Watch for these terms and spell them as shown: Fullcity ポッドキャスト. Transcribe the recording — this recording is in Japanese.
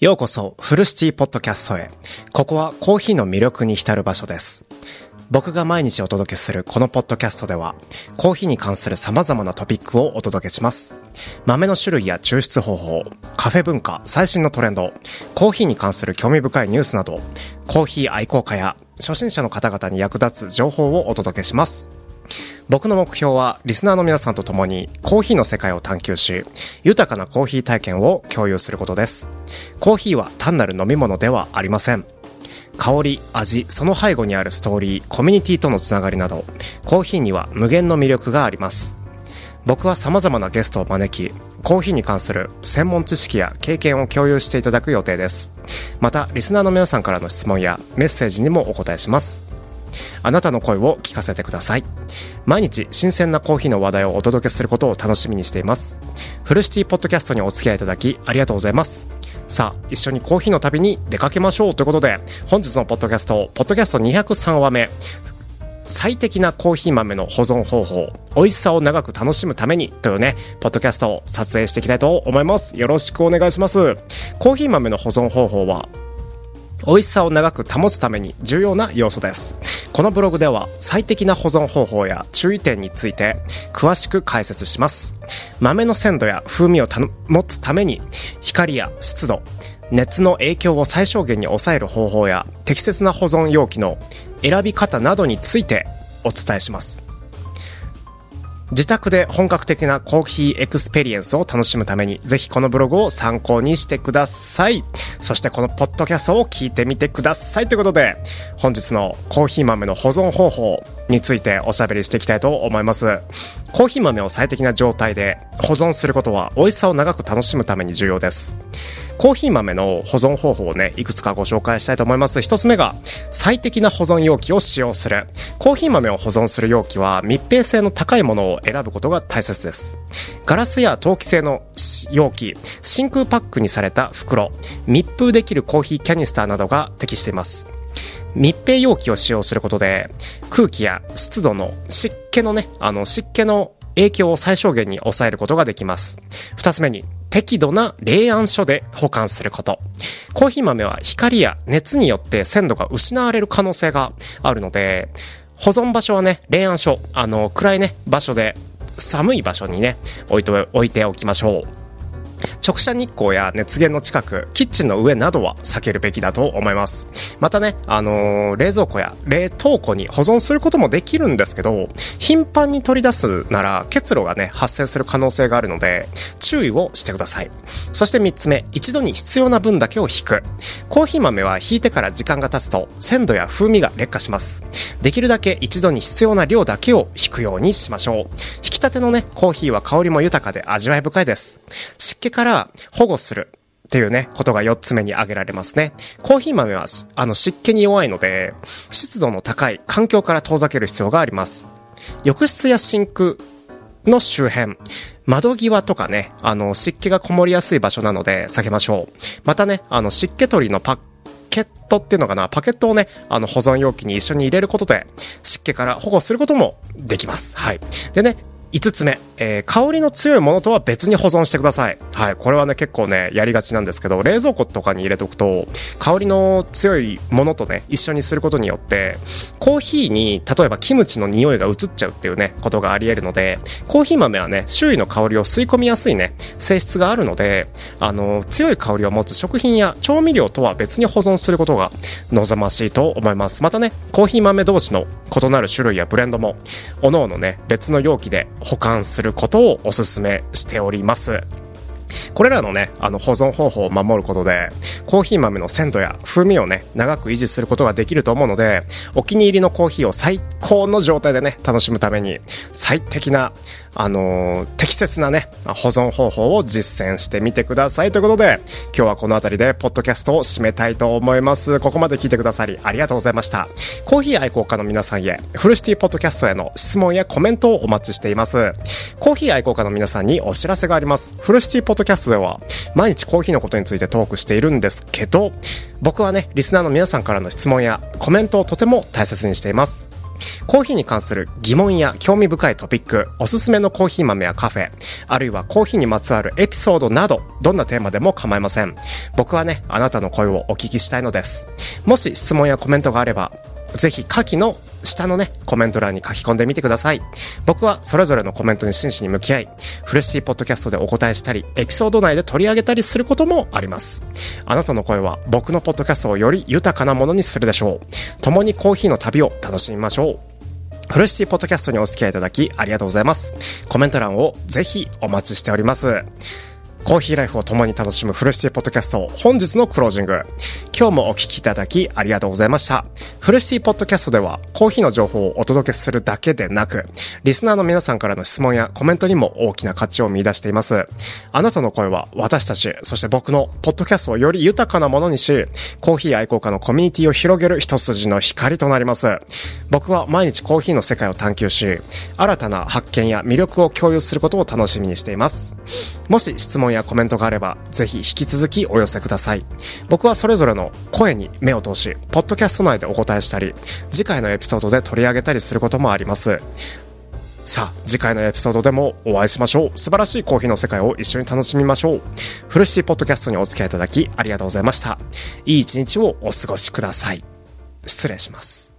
ようこそフルシティポッドキャストへ。ここはコーヒーの魅力に浸る場所です。僕が毎日お届けするこのポッドキャストではコーヒーに関する様々なトピックをお届けします。豆の種類や抽出方法、カフェ文化、最新のトレンド、コーヒーに関する興味深いニュースなど、コーヒー愛好家や初心者の方々に役立つ情報をお届けします。僕の目標はリスナーの皆さんと共にコーヒーの世界を探求し、豊かなコーヒー体験を共有することです。コーヒーは単なる飲み物ではありません。香り、味、その背後にあるストーリー、コミュニティとのつながりなど、コーヒーには無限の魅力があります。僕は様々なゲストを招き、コーヒーに関する専門知識や経験を共有していただく予定です。またリスナーの皆さんからの質問やメッセージにもお答えします。あなたの声を聞かせてください。毎日新鮮なコーヒーの話題をお届けすることを楽しみにしています。フルシティポッドキャストにお付き合いいただきありがとうございます。さあ一緒にコーヒーの旅に出かけましょうということで、本日のポッドキャスト203話目、最適なコーヒー豆の保存方法、美味しさを長く楽しむためにというね、ポッドキャストを撮影していきたいと思います。よろしくお願いします。コーヒー豆の保存方法は美味しさを長く保つために重要な要素です。このブログでは最適な保存方法や注意点について詳しく解説します。豆の鮮度や風味を保つために光や湿度、熱の影響を最小限に抑える方法や適切な保存容器の選び方などについてお伝えします。自宅で本格的なコーヒーエクスペリエンスを楽しむために、ぜひこのブログを参考にしてください。そしてこのポッドキャストを聞いてみてくださいということで、本日のコーヒー豆の保存方法についておしゃべりしていきたいと思います。コーヒー豆を最適な状態で保存することは美味しさを長く楽しむために重要です。コーヒー豆の保存方法をね、いくつかご紹介したいと思います。一つ目が最適な保存容器を使用する。コーヒー豆を保存する容器は密閉性の高いものを選ぶことが大切です。ガラスや陶器製の容器、真空パックにされた袋、密封できるコーヒーキャニスターなどが適しています。密閉容器を使用することで空気や湿度の湿気の影響を最小限に抑えることができます。2つ目に適度な冷暗所で保管すること。コーヒー豆は光や熱によって鮮度が失われる可能性があるので、保存場所はね、冷暗所、暗いね場所で、寒い場所にね置いておきましょう。直射日光や熱源の近く、キッチンの上などは避けるべきだと思います。またね、冷蔵庫や冷凍庫に保存することもできるんですけど、頻繁に取り出すなら結露がね発生する可能性があるので注意をしてください。そして3つ目、一度に必要な分だけを引く。コーヒー豆は引いてから時間が経つと鮮度や風味が劣化します。できるだけ一度に必要な量だけを引くようにしましょう。引き立てのねコーヒーは香りも豊かで味わい深いです。湿気から保護するっていうねことが4つ目に挙げられますね。コーヒー豆は湿気に弱いので、湿度の高い環境から遠ざける必要があります。浴室やシンクの周辺、窓際とかね、湿気がこもりやすい場所なので避けましょう。またね、湿気取りのパケットをね、保存容器に一緒に入れることで湿気から保護することもできます。はい。でね、5つ目、香りの強いものとは別に保存してください。はい、これはね結構ねやりがちなんですけど、冷蔵庫とかに入れとくと香りの強いものとね一緒にすることによってコーヒーに例えばキムチの匂いが移っちゃうっていうねことがあり得るので、コーヒー豆はね周囲の香りを吸い込みやすいね性質があるので、強い香りを持つ食品や調味料とは別に保存することが望ましいと思います。またね、コーヒー豆同士の異なる種類やブレンドも各々ね別の容器で保管することをおすすめしております。これらのね保存方法を守ることでコーヒー豆の鮮度や風味をね長く維持することができると思うので、お気に入りのコーヒーを最高の状態でね楽しむために最適な適切なね保存方法を実践してみてくださいということで、今日はこのあたりでポッドキャストを締めたいと思います。ここまで聞いてくださりありがとうございました。コーヒー愛好家の皆さんへ、フルシティポッドキャストへの質問やコメントをお待ちしています。コーヒー愛好家の皆さんにお知らせがあります。フルシティポッドキャストでは毎日コーヒーのことについてトークしているんですけど、僕はねリスナーの皆さんからの質問やコメントをとても大切にしています。コーヒーに関する疑問や興味深いトピック、おすすめのコーヒー豆やカフェ、あるいはコーヒーにまつわるエピソードなど、どんなテーマでも構いません。僕はあなたの声をお聞きしたいのです。もし質問やコメントがあれば、ぜひ下記の下のコメント欄に書き込んでみてください。僕はそれぞれのコメントに真摯に向き合い、フレッシーポッドキャストでお答えしたり、エピソード内で取り上げたりすることもあります。あなたの声は僕のポッドキャストをより豊かなものにするでしょう。共にコーヒーの旅を楽しみましょう。フレッシーポッドキャストにお付き合いいただきありがとうございます。コメント欄をぜひお待ちしております。コーヒーライフを共に楽しむフレッシーポッドキャスト、本日のクロージング。今日もお聞きいただきありがとうございました。フレッシーポッドキャストではコーヒーの情報をお届けするだけでなく、リスナーの皆さんからの質問やコメントにも大きな価値を見出しています。あなたの声は私たち、そして僕のポッドキャストをより豊かなものにし、コーヒー愛好家のコミュニティを広げる一筋の光となります。僕は毎日コーヒーの世界を探求し、新たな発見や魅力を共有することを楽しみにしています。もし質問やコメントがあれば、ぜひ引き続きお寄せください。僕はそれぞれの声に目を通し、ポッドキャスト内でお答えしたり、次回のエピソードで取り上げたりすることもあります。さあ、次回のエピソードでもお会いしましょう。素晴らしいコーヒーの世界を一緒に楽しみましょう。フルシティポッドキャストにお付き合いいただきありがとうございました。いい一日をお過ごしください。失礼します。